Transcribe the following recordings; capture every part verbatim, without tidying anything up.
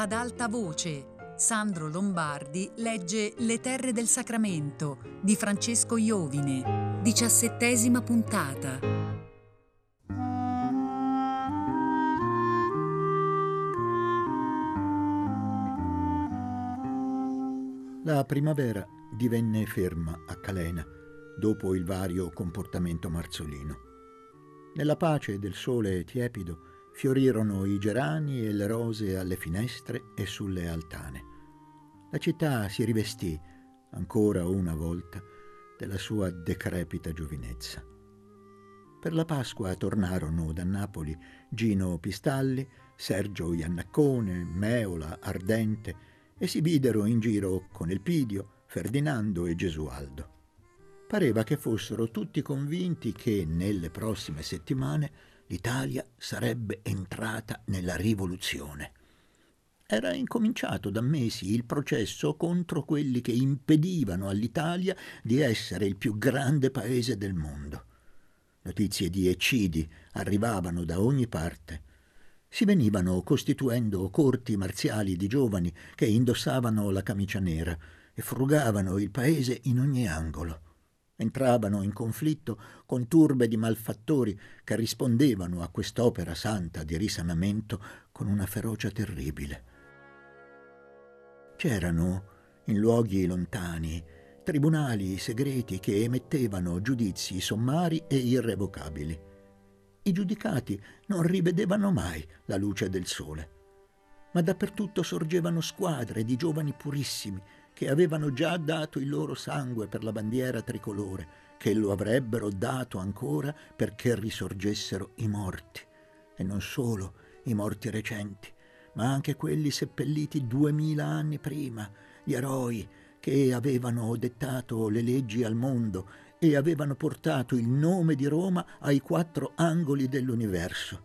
Ad alta voce, Sandro Lombardi legge Le terre del Sacramento di Francesco Jovine, diciassettesima puntata. La primavera divenne ferma a Calena dopo il vario comportamento marzolino. Nella pace del sole tiepido fiorirono i gerani e le rose alle finestre e sulle altane. La città si rivestì, ancora una volta, della sua decrepita giovinezza. Per la Pasqua tornarono da Napoli Gino Pistalli, Sergio Iannaccone, Meola Ardente, e si videro in giro con Elpidio, Ferdinando e Gesualdo. Pareva che fossero tutti convinti che nelle prossime settimane l'Italia sarebbe entrata nella rivoluzione. Era incominciato da mesi il processo contro quelli che impedivano all'Italia di essere il più grande paese del mondo. Notizie di eccidi arrivavano da ogni parte. Si venivano costituendo corti marziali di giovani che indossavano la camicia nera e frugavano il paese in ogni angolo. Entravano in conflitto con turbe di malfattori che rispondevano a quest'opera santa di risanamento con una ferocia terribile. C'erano, in luoghi lontani, tribunali segreti che emettevano giudizi sommari e irrevocabili. I giudicati non rivedevano mai la luce del sole, ma dappertutto sorgevano squadre di giovani purissimi che avevano già dato il loro sangue per la bandiera tricolore, che lo avrebbero dato ancora perché risorgessero i morti, e non solo i morti recenti, ma anche quelli seppelliti duemila anni prima, gli eroi che avevano dettato le leggi al mondo e avevano portato il nome di Roma ai quattro angoli dell'universo.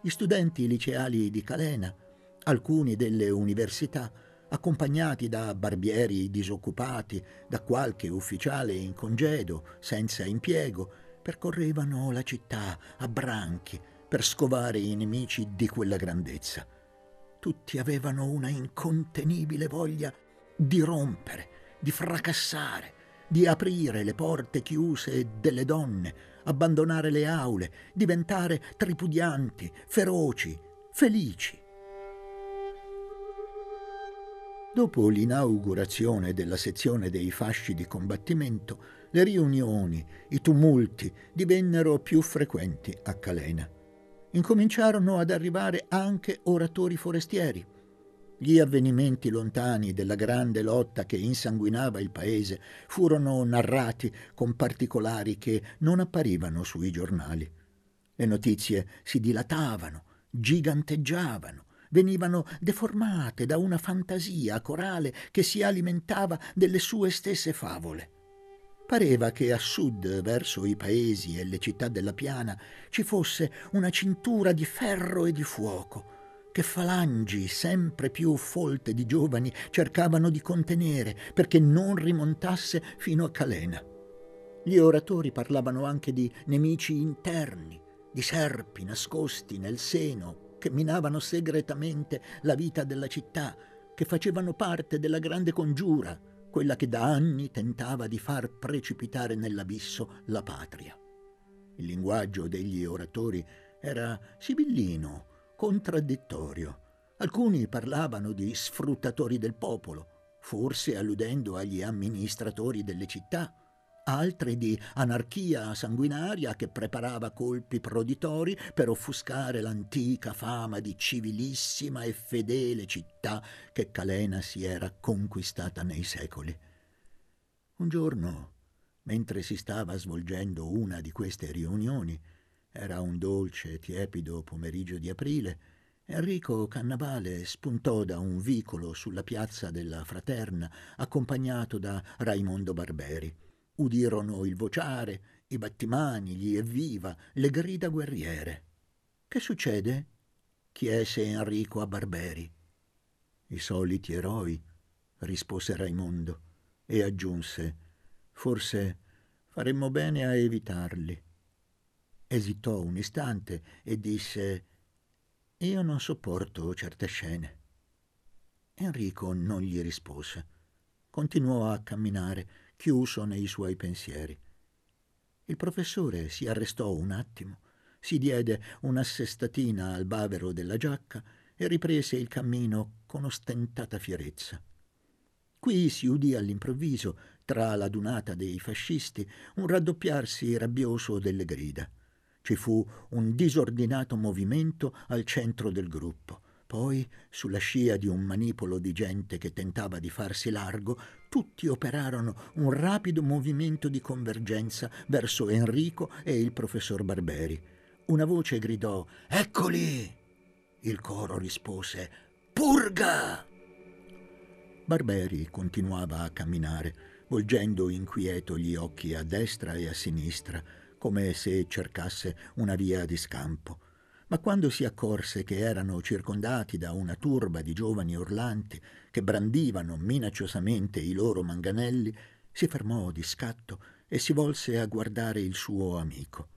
Gli studenti liceali di Calena, alcuni delle università, accompagnati da barbieri disoccupati, da qualche ufficiale in congedo, senza impiego, percorrevano la città a branchi per scovare i nemici di quella grandezza. Tutti avevano una incontenibile voglia di rompere, di fracassare, di aprire le porte chiuse delle donne, abbandonare le aule, diventare tripudianti, feroci, felici. Dopo l'inaugurazione della sezione dei fasci di combattimento, le riunioni, i tumulti divennero più frequenti a Calena. Incominciarono ad arrivare anche oratori forestieri. Gli avvenimenti lontani della grande lotta che insanguinava il paese furono narrati con particolari che non apparivano sui giornali. Le notizie si dilatavano, giganteggiavano, venivano deformate da una fantasia corale che si alimentava delle sue stesse favole. Pareva che a sud, verso i paesi e le città della piana, ci fosse una cintura di ferro e di fuoco, che falangi sempre più folte di giovani cercavano di contenere perché non rimontasse fino a Calena. Gli oratori parlavano anche di nemici interni, di serpi nascosti nel seno che minavano segretamente la vita della città, che facevano parte della grande congiura, quella che da anni tentava di far precipitare nell'abisso la patria. Il linguaggio degli oratori era sibillino, contraddittorio. Alcuni parlavano di sfruttatori del popolo, forse alludendo agli amministratori delle città, altri di anarchia sanguinaria che preparava colpi proditori per offuscare l'antica fama di civilissima e fedele città che Calena si era conquistata nei secoli. Un giorno, mentre si stava svolgendo una di queste riunioni, era un dolce e tiepido pomeriggio di aprile, Enrico Cannavale spuntò da un vicolo sulla piazza della Fraterna, accompagnato da Raimondo Barberi. Udirono il vociare, i battimani, gli evviva, le grida guerriere. «Che succede?» chiese Enrico a Barberi. «I soliti eroi», rispose Raimondo, e aggiunse «Forse faremmo bene a evitarli». Esitò un istante e disse «Io non sopporto certe scene». Enrico non gli rispose. Continuò a camminare, chiuso nei suoi pensieri. Il professore si arrestò un attimo, si diede un'assestatina al bavero della giacca e riprese il cammino con ostentata fierezza. Qui si udì all'improvviso, tra la dunata dei fascisti, un raddoppiarsi rabbioso delle grida. Ci fu un disordinato movimento al centro del gruppo. Poi, sulla scia di un manipolo di gente che tentava di farsi largo, tutti operarono un rapido movimento di convergenza verso Enrico e il professor Barberi. Una voce gridò «Eccoli!». Il coro rispose «Purga!». Barberi continuava a camminare, volgendo inquieto gli occhi a destra e a sinistra, come se cercasse una via di scampo. Ma quando si accorse che erano circondati da una turba di giovani urlanti che brandivano minacciosamente i loro manganelli, si fermò di scatto e si volse a guardare il suo amico.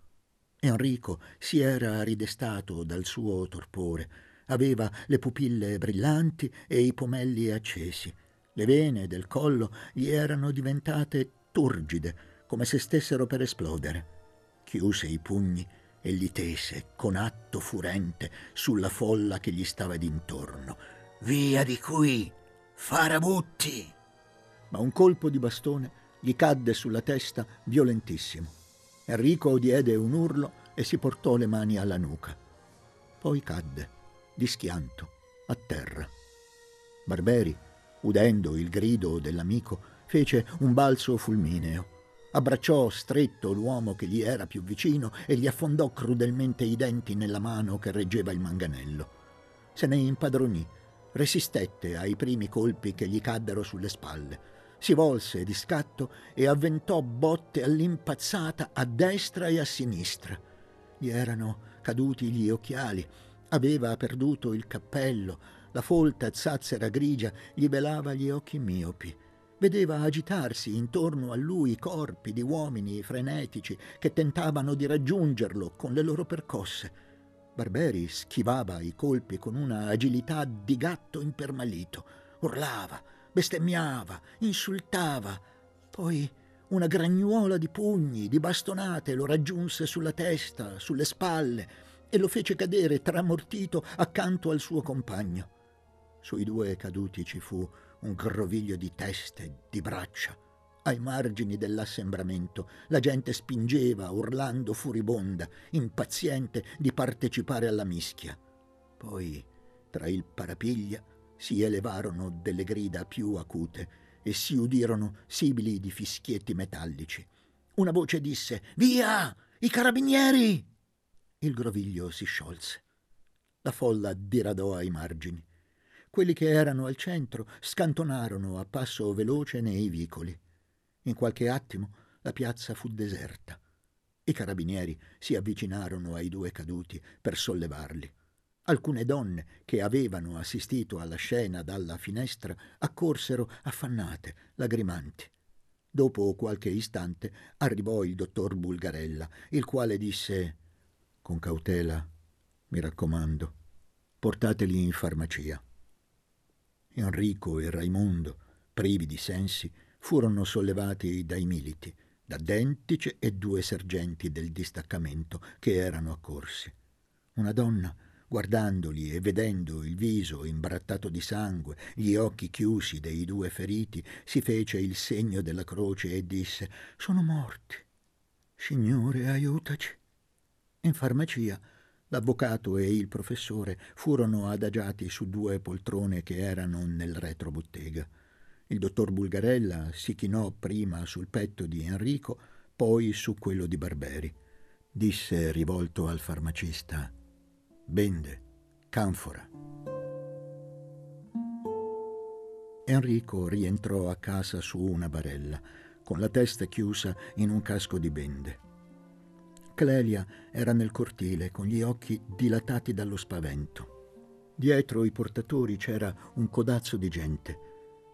Enrico si era ridestato dal suo torpore, aveva le pupille brillanti e i pomelli accesi. Le vene del collo gli erano diventate turgide, come se stessero per esplodere. Chiuse i pugni e li tese con atto furente sulla folla che gli stava d'intorno. «Via di qui, farabutti!». Ma un colpo di bastone gli cadde sulla testa violentissimo. Enrico diede un urlo e si portò le mani alla nuca. Poi cadde, di schianto, a terra. Barberi, udendo il grido dell'amico, fece un balzo fulmineo. Abbracciò stretto l'uomo che gli era più vicino e gli affondò crudelmente i denti nella mano che reggeva il manganello. Se ne impadronì, resistette ai primi colpi che gli caddero sulle spalle. Si volse di scatto e avventò botte all'impazzata a destra e a sinistra. Gli erano caduti gli occhiali, aveva perduto il cappello, la folta zazzera grigia gli velava gli occhi miopi. Vedeva agitarsi intorno a lui corpi di uomini frenetici che tentavano di raggiungerlo con le loro percosse. Barberi schivava i colpi con una agilità di gatto impermalito, urlava, bestemmiava, insultava. Poi una gragnuola di pugni, di bastonate lo raggiunse sulla testa, sulle spalle e lo fece cadere tramortito accanto al suo compagno. Sui due caduti ci fu un groviglio di teste, di braccia. Ai margini dell'assembramento la gente spingeva, urlando furibonda, impaziente di partecipare alla mischia. Poi, tra il parapiglia, si elevarono delle grida più acute e si udirono sibili di fischietti metallici. Una voce disse «Via! I carabinieri!». Il groviglio si sciolse. La folla diradò ai margini. Quelli che erano al centro scantonarono a passo veloce nei vicoli. In qualche attimo la piazza fu deserta. I carabinieri si avvicinarono ai due caduti per sollevarli. Alcune donne che avevano assistito alla scena dalla finestra accorsero affannate, lagrimanti. Dopo qualche istante arrivò il dottor Bulgarella, il quale disse «Con cautela, mi raccomando, portateli in farmacia». Enrico e Raimondo, privi di sensi, furono sollevati dai militi, da Dentice e due sergenti del distaccamento che erano accorsi. Una donna, guardandoli e vedendo il viso imbrattato di sangue, gli occhi chiusi dei due feriti, si fece il segno della croce e disse «Sono morti! Signore, aiutaci!». In farmacia l'avvocato e il professore furono adagiati su due poltrone che erano nel retrobottega. Il dottor Bulgarella si chinò prima sul petto di Enrico, poi su quello di Barberi. Disse rivolto al farmacista «Bende, canfora». Enrico rientrò a casa su una barella, con la testa chiusa in un casco di bende. Clelia era nel cortile con gli occhi dilatati dallo spavento. Dietro i portatori c'era un codazzo di gente.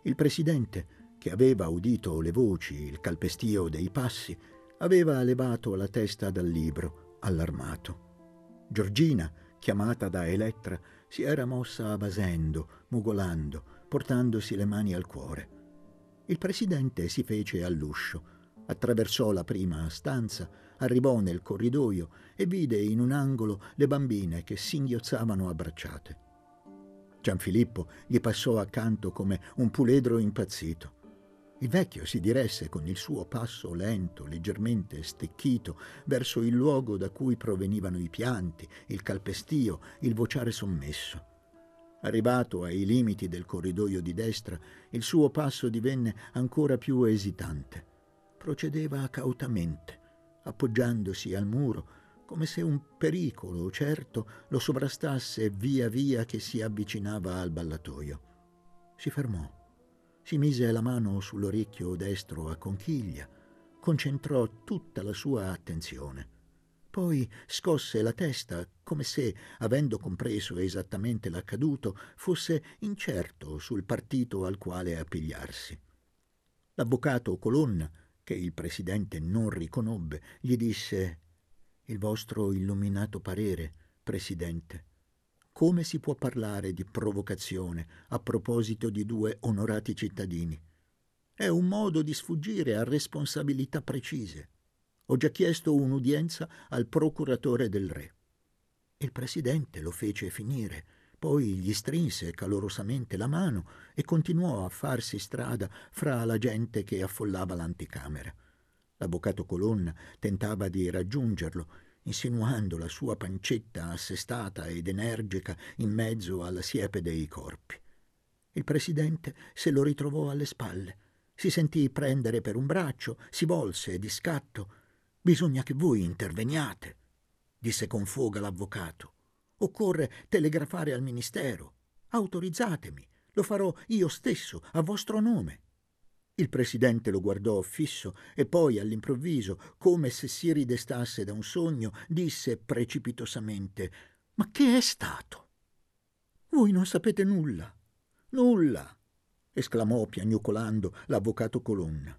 Il presidente, che aveva udito le voci, il calpestio dei passi, aveva levato la testa dal libro, allarmato. Giorgina, chiamata da Elettra, si era mossa basendo, mugolando, portandosi le mani al cuore. Il presidente si fece all'uscio, attraversò la prima stanza, arrivò nel corridoio e vide in un angolo le bambine che singhiozzavano abbracciate. Gianfilippo gli passò accanto come un puledro impazzito. Il vecchio si diresse con il suo passo lento, leggermente stecchito, verso il luogo da cui provenivano i pianti, il calpestio, il vociare sommesso. Arrivato ai limiti del corridoio di destra, il suo passo divenne ancora più esitante. Procedeva cautamente, appoggiandosi al muro, come se un pericolo certo lo sovrastasse via via che si avvicinava al ballatoio. Si fermò, si mise la mano sull'orecchio destro a conchiglia, concentrò tutta la sua attenzione. Poi scosse la testa come se, avendo compreso esattamente l'accaduto, fosse incerto sul partito al quale appigliarsi. L'avvocato Colonna, che il presidente non riconobbe, gli disse: «Il vostro illuminato parere, presidente. Come si può parlare di provocazione a proposito di due onorati cittadini? È un modo di sfuggire a responsabilità precise. Ho già chiesto un'udienza al procuratore del re». Il presidente lo fece finire, poi gli strinse calorosamente la mano e continuò a farsi strada fra la gente che affollava l'anticamera. L'avvocato Colonna tentava di raggiungerlo, insinuando la sua pancetta assestata ed energica in mezzo alla siepe dei corpi. Il presidente se lo ritrovò alle spalle, si sentì prendere per un braccio, si volse di scatto. «Bisogna che voi interveniate», disse con foga l'avvocato. «Occorre telegrafare al ministero. Autorizzatemi, lo farò io stesso, a vostro nome». Il presidente lo guardò fisso e poi, all'improvviso, come se si ridestasse da un sogno, disse precipitosamente: «Ma che è stato?» «Voi non sapete nulla, nulla!» esclamò piagnucolando l'avvocato Colonna.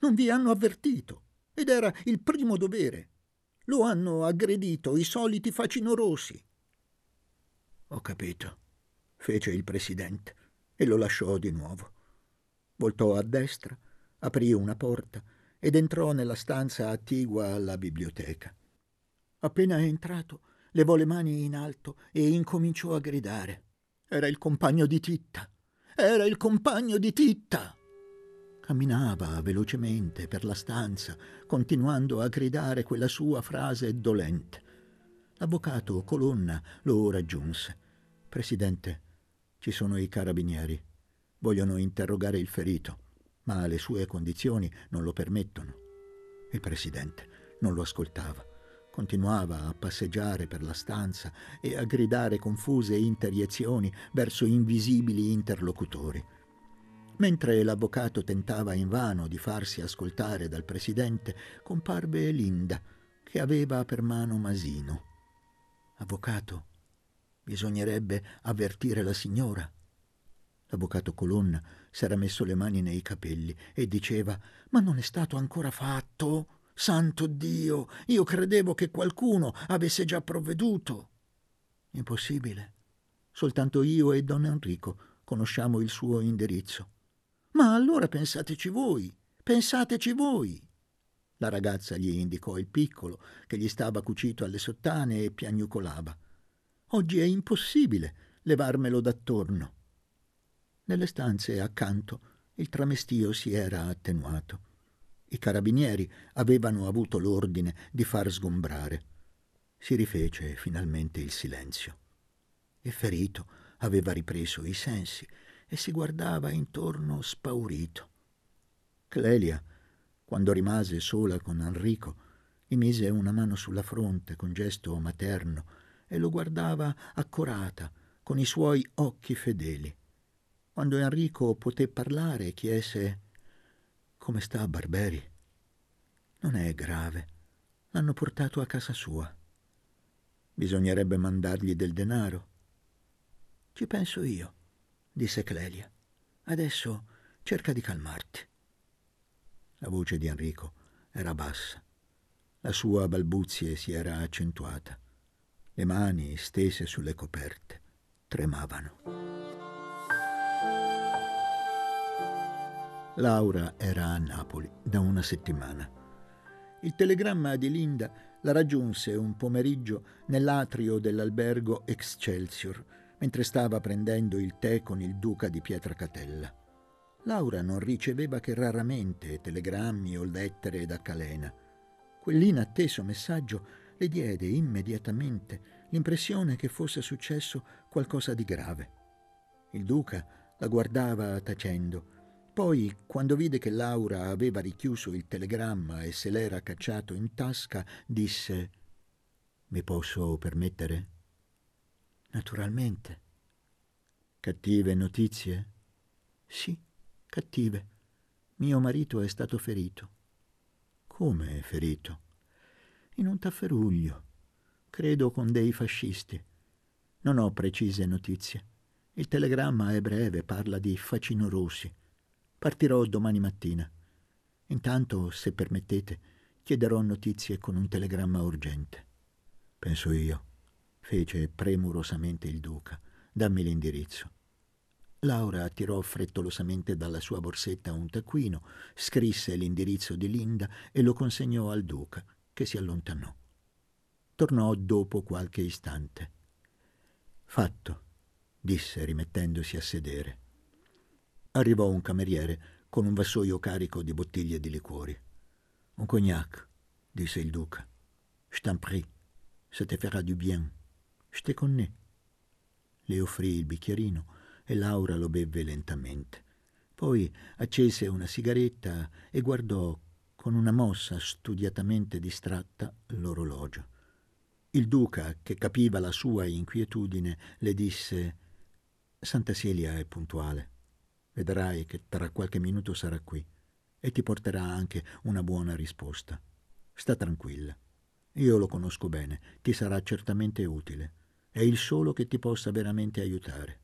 «Non vi hanno avvertito, ed era il primo dovere. Lo hanno aggredito i soliti Facino Rossi». «Ho capito», fece il presidente e lo lasciò di nuovo. Voltò a destra, aprì una porta ed entrò nella stanza attigua alla biblioteca. Appena entrato, levò le mani in alto e incominciò a gridare. Era il compagno di Titta! Era il compagno di Titta! Camminava velocemente per la stanza, continuando a gridare quella sua frase dolente. L'avvocato Colonna lo raggiunse. «Presidente, ci sono i carabinieri. Vogliono interrogare il ferito, ma le sue condizioni non lo permettono». Il presidente non lo ascoltava. Continuava a passeggiare per la stanza e a gridare confuse interiezioni verso invisibili interlocutori. Mentre l'avvocato tentava invano di farsi ascoltare dal presidente, comparve Linda, che aveva per mano Masino. «Avvocato, bisognerebbe avvertire la signora». L'avvocato Colonna s'era messo le mani nei capelli e diceva: «Ma non è stato ancora fatto? Santo Dio, io credevo che qualcuno avesse già provveduto». «Impossibile. Soltanto io e don Enrico conosciamo il suo indirizzo». «Ma allora pensateci voi, pensateci voi». La ragazza gli indicò il piccolo che gli stava cucito alle sottane e piagnucolava. «Oggi è impossibile levarmelo d'attorno». Nelle stanze accanto il tramestio si era attenuato. I carabinieri avevano avuto l'ordine di far sgombrare. Si rifece finalmente il silenzio. Il ferito aveva ripreso i sensi e si guardava intorno spaurito. Clelia, quando rimase sola con Enrico, gli mise una mano sulla fronte con gesto materno e lo guardava accorata con i suoi occhi fedeli. Quando Enrico poté parlare, chiese: «Come sta Barberi?» «Non è grave. L'hanno portato a casa sua». «Bisognerebbe mandargli del denaro». «Ci penso io», disse Clelia. «Adesso cerca di calmarti». La voce di Enrico era bassa. La sua balbuzie si era accentuata. Le mani stese sulle coperte tremavano. Thank you. Laura era a Napoli da una settimana. Il telegramma di Linda la raggiunse un pomeriggio nell'atrio dell'albergo Excelsior, mentre stava prendendo il tè con il duca di Pietracatella. Laura non riceveva che raramente telegrammi o lettere da Calena. Quell'inatteso messaggio le diede immediatamente l'impressione che fosse successo qualcosa di grave. Il duca la guardava tacendo. Poi, quando vide che Laura aveva richiuso il telegramma e se l'era cacciato in tasca, disse: «Mi posso permettere?» «Naturalmente». «Cattive notizie?» «Sì, cattive. Mio marito è stato ferito». «Come ferito?» «In un tafferuglio. Credo con dei fascisti. Non ho precise notizie. Il telegramma è breve, parla di Facino Rossi. Partirò domani mattina. Intanto, se permettete, chiederò notizie con un telegramma urgente». «Penso io», fece premurosamente il duca. «Dammi l'indirizzo». Laura tirò frettolosamente dalla sua borsetta un taccuino, scrisse l'indirizzo di Linda e lo consegnò al duca, che si allontanò. Tornò dopo qualche istante. «Fatto», disse rimettendosi a sedere. Arrivò un cameriere con un vassoio carico di bottiglie di liquori. «Un cognac», disse il duca. «Je t'en prie, ça te fera du bien. Je te connais». Le offrì il bicchierino e Laura lo bevve lentamente. Poi accese una sigaretta e guardò con una mossa studiatamente distratta l'orologio. Il duca, che capiva la sua inquietudine, le disse: «Santacilia è puntuale. Vedrai che tra qualche minuto sarà qui e ti porterà anche una buona risposta. Sta tranquilla. Io lo conosco bene, ti sarà certamente utile. È il solo che ti possa veramente aiutare».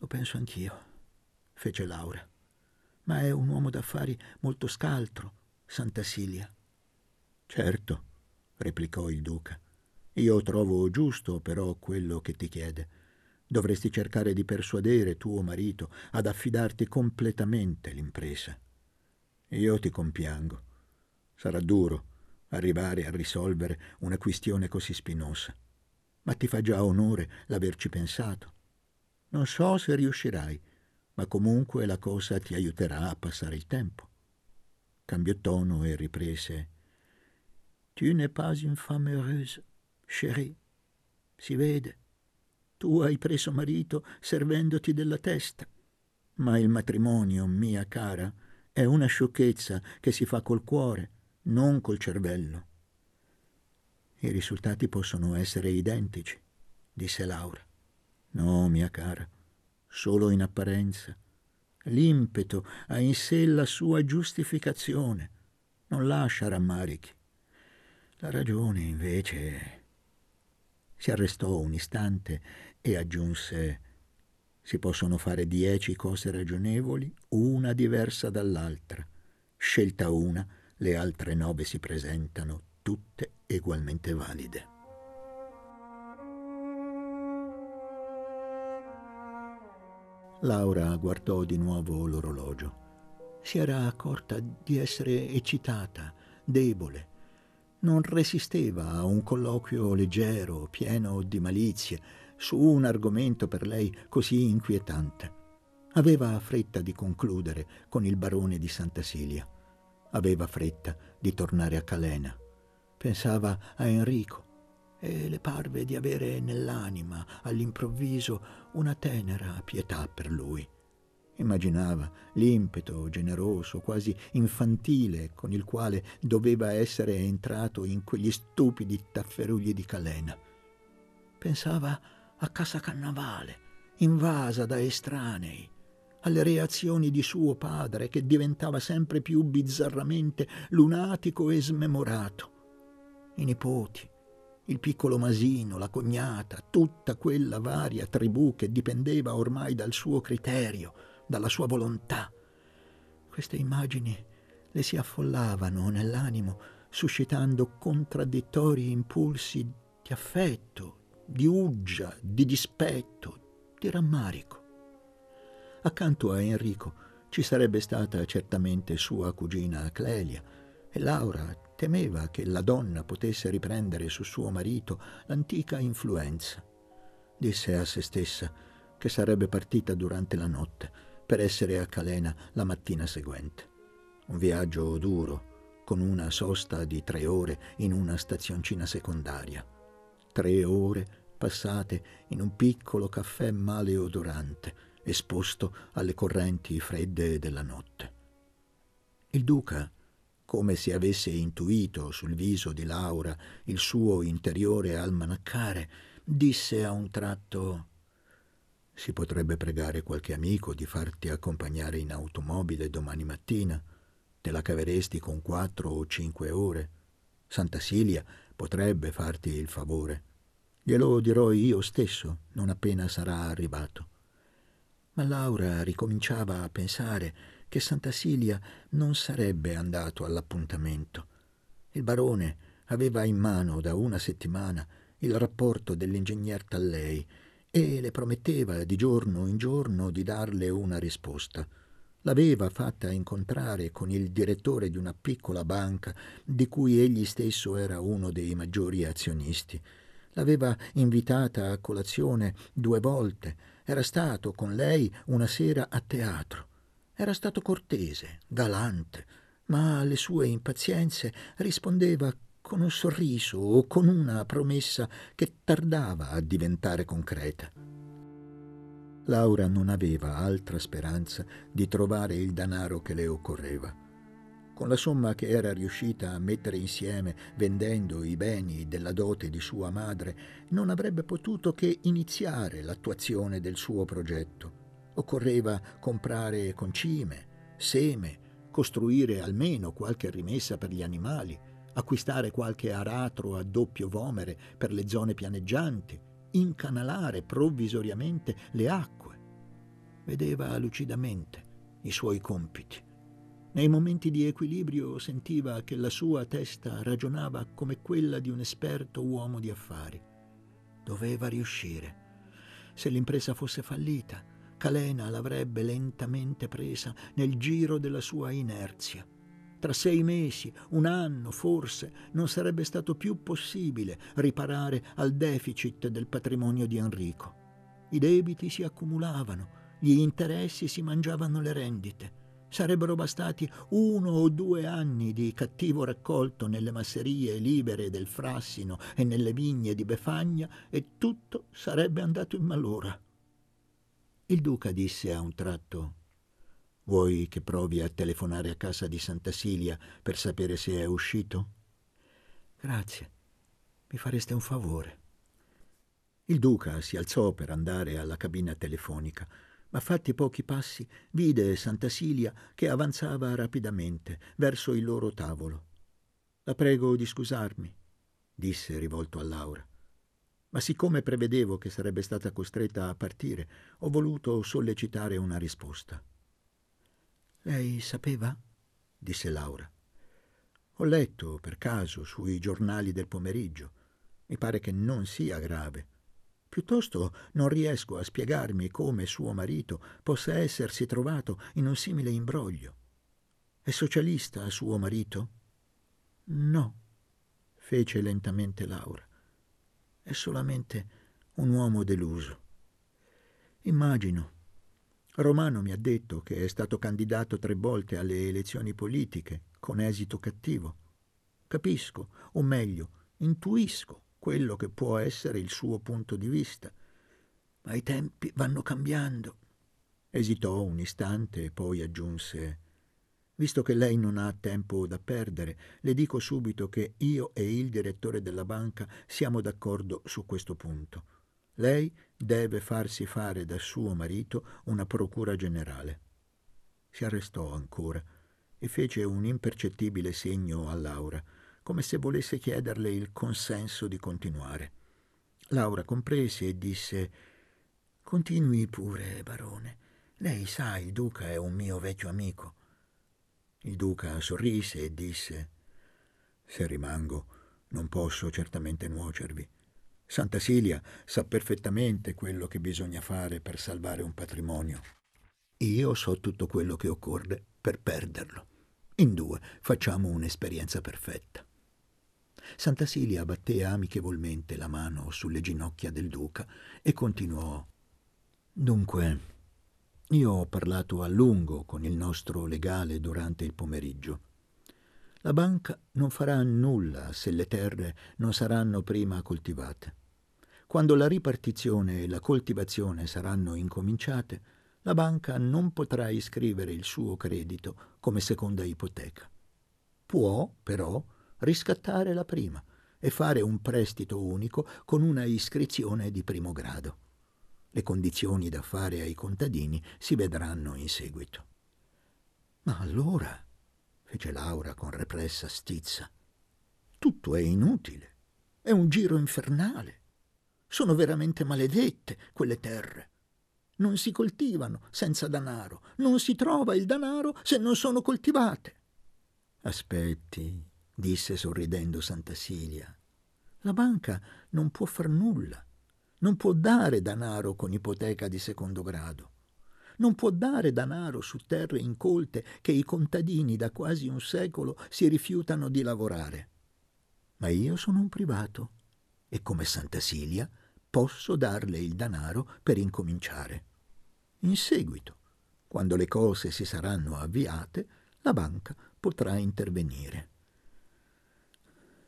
«Lo penso anch'io», fece Laura. «Ma è un uomo d'affari molto scaltro, Santacilia». «Certo», replicò il duca. «Io trovo giusto però quello che ti chiede. Dovresti cercare di persuadere tuo marito ad affidarti completamente l'impresa. Io ti compiango. Sarà duro arrivare a risolvere una questione così spinosa, ma ti fa già onore l'averci pensato. Non so se riuscirai, ma comunque la cosa ti aiuterà a passare il tempo». Cambiò tono e riprese: «Tu n'es pas une femme heureuse, chérie. Si vede. Tu hai preso marito servendoti della testa. Ma il matrimonio, mia cara, è una sciocchezza che si fa col cuore, non col cervello». «I risultati possono essere identici», disse Laura. «No, mia cara, solo in apparenza. L'impeto ha in sé la sua giustificazione, non lascia rammarichi. La ragione, invece...» Si arrestò un istante e aggiunse: «Si possono fare dieci cose ragionevoli, una diversa dall'altra. Scelta una, le altre nove si presentano, tutte ugualmente valide». Laura guardò di nuovo l'orologio. Si era accorta di essere eccitata, debole. Non resisteva a un colloquio leggero, pieno di malizie, su un argomento per lei così inquietante. Aveva fretta di concludere con il barone di Santacilia. Aveva fretta di tornare a Calena. Pensava a Enrico e le parve di avere nell'anima, all'improvviso, una tenera pietà per lui. Immaginava l'impeto generoso, quasi infantile, con il quale doveva essere entrato in quegli stupidi tafferugli di Calena. Pensava a casa Cannavale, invasa da estranei, alle reazioni di suo padre, che diventava sempre più bizzarramente lunatico e smemorato. I nipoti, il piccolo Masino, la cognata, tutta quella varia tribù che dipendeva ormai dal suo criterio, dalla sua volontà. Queste immagini le si affollavano nell'animo, suscitando contraddittori impulsi di affetto, di uggia, di dispetto, di rammarico. Accanto a Enrico Ci sarebbe stata certamente sua cugina Clelia, e Laura temeva che la donna potesse riprendere su suo marito l'antica influenza. Disse a se stessa che sarebbe partita durante la notte per essere a Calena la mattina seguente. Un viaggio duro, con una sosta di tre ore in una stazioncina secondaria. Tre ore passate in un piccolo caffè maleodorante, esposto alle correnti fredde della notte. Il duca, come se avesse intuito sul viso di Laura il suo interiore almanaccare, disse a un tratto: «Si potrebbe pregare qualche amico di farti accompagnare in automobile domani mattina? Te la caveresti con quattro o cinque ore? Santacilia potrebbe farti il favore. Glielo dirò io stesso non appena sarà arrivato». Ma Laura ricominciava a pensare che Santacilia non sarebbe andato all'appuntamento. Il barone aveva in mano da una settimana il rapporto dell'ingegner Tallei e le prometteva di giorno in giorno di darle una risposta. L'aveva fatta incontrare con il direttore di una piccola banca di cui egli stesso era uno dei maggiori azionisti. L'aveva invitata a colazione due volte, era stato con lei una sera a teatro. Era stato cortese, galante, ma alle sue impazienze rispondeva con un sorriso o con una promessa che tardava a diventare concreta. Laura non aveva altra speranza di trovare il denaro che le occorreva. Con la somma che era riuscita a mettere insieme vendendo i beni della dote di sua madre, non avrebbe potuto che iniziare l'attuazione del suo progetto. Occorreva comprare concime, seme, costruire almeno qualche rimessa per gli animali, acquistare qualche aratro a doppio vomere per le zone pianeggianti, incanalare provvisoriamente le acque. Vedeva lucidamente i suoi compiti. Nei momenti di equilibrio sentiva che la sua testa ragionava come quella di un esperto uomo di affari. Doveva riuscire. Se l'impresa fosse fallita, Calena l'avrebbe lentamente presa nel giro della sua inerzia. Tra sei mesi, un anno, forse, non sarebbe stato più possibile riparare al deficit del patrimonio di Enrico. I debiti si accumulavano, gli interessi si mangiavano le rendite. Sarebbero bastati uno o due anni di cattivo raccolto nelle masserie libere del Frassino e nelle vigne di Befagna e tutto sarebbe andato in malora. Il duca disse a un tratto: «Vuoi che provi a telefonare a casa di Santacilia per sapere se è uscito?» «Grazie, mi fareste un favore». Il duca si alzò per andare alla cabina telefonica, ma fatti pochi passi vide Santacilia che avanzava rapidamente verso il loro tavolo. «La prego di scusarmi», disse rivolto a Laura, «ma siccome prevedevo che sarebbe stata costretta a partire, ho voluto sollecitare una risposta». «Lei sapeva?» disse Laura. «Ho letto per caso sui giornali del pomeriggio. Mi pare che non sia grave. Piuttosto non riesco a spiegarmi come suo marito possa essersi trovato in un simile imbroglio. È socialista suo marito?» «No», fece lentamente Laura. «È solamente un uomo deluso. Immagino. Romano mi ha detto che è stato candidato tre volte alle elezioni politiche, con esito cattivo. Capisco, o meglio, intuisco, quello che può essere il suo punto di vista. Ma i tempi vanno cambiando». Esitò un istante e poi aggiunse: «Visto che lei non ha tempo da perdere, le dico subito che io e il direttore della banca siamo d'accordo su questo punto. Lei deve farsi fare da suo marito una procura generale». Si arrestò ancora e fece un impercettibile segno a Laura, come se volesse chiederle il consenso di continuare. Laura comprese e disse: «Continui pure, barone. Lei sa, il duca è un mio vecchio amico». Il duca sorrise e disse: «Se rimango, non posso certamente nuocervi. Santacilia sa perfettamente quello che bisogna fare per salvare un patrimonio. Io so tutto quello che occorre per perderlo. In due facciamo un'esperienza perfetta. Santacilia batté amichevolmente la mano sulle ginocchia del duca e continuò. Dunque, io ho parlato a lungo con il nostro legale durante il pomeriggio. La banca non farà nulla se le terre non saranno prima coltivate. Quando la ripartizione e la coltivazione saranno incominciate, la banca non potrà iscrivere il suo credito come seconda ipoteca. Può, però, riscattare la prima e fare un prestito unico con una iscrizione di primo grado. Le condizioni da fare ai contadini si vedranno in seguito. Ma allora, fece Laura con repressa stizza, tutto è inutile, è un giro infernale. Sono veramente maledette quelle terre. Non si coltivano senza danaro, non si trova il danaro se non sono coltivate. Aspetti, disse sorridendo Santacilia. La banca non può far nulla, non può dare danaro con ipoteca di secondo grado, non può dare danaro su terre incolte che i contadini da quasi un secolo si rifiutano di lavorare. Ma io sono un privato e come Santacilia posso darle il danaro per incominciare. In seguito, quando le cose si saranno avviate, la banca potrà intervenire.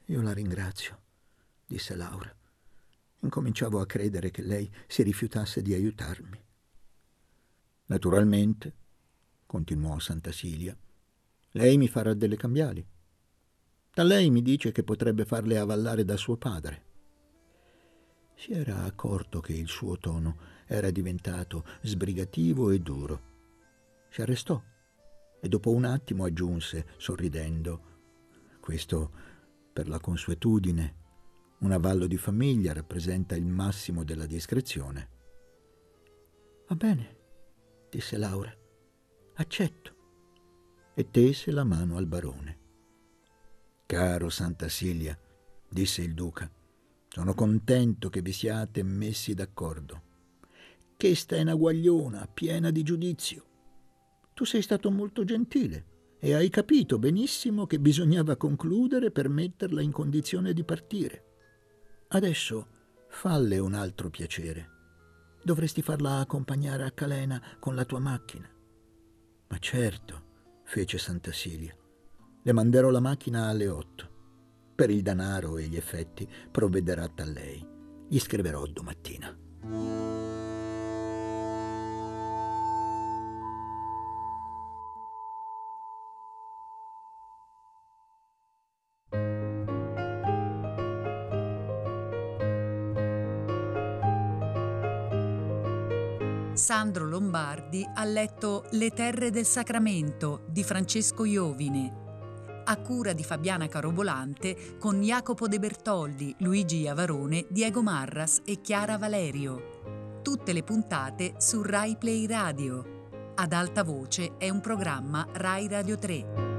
Io la ringrazio, disse Laura. Incominciavo a credere che lei si rifiutasse di aiutarmi. Naturalmente, continuò Santacilia, lei mi farà delle cambiali. Da lei mi dice che potrebbe farle avallare da suo padre. Si era accorto che il suo tono era diventato sbrigativo e duro. Si arrestò e dopo un attimo aggiunse, sorridendo, questo per la consuetudine, un avallo di famiglia rappresenta il massimo della discrezione. Va bene, disse Laura, accetto, e tese la mano al barone. Caro Santacilia, disse il duca, sono contento che vi siate messi d'accordo. Questa è una guagliona piena di giudizio. Tu sei stato molto gentile. E hai capito benissimo che bisognava concludere per metterla in condizione di partire. Adesso falle un altro piacere. Dovresti farla accompagnare a Calena con la tua macchina. Ma certo, fece Santacilia. Le manderò la macchina alle otto. Per il danaro e gli effetti provvederà a lei. Gli scriverò domattina. Sandro Lombardi ha letto Le terre del Sacramento di Francesco Jovine, a cura di Fabiana Carobolante con Jacopo De Bertoldi, Luigi Iavarone, Diego Marras e Chiara Valerio. Tutte le puntate su Rai Play Radio. Ad alta voce è un programma Rai Radio tre.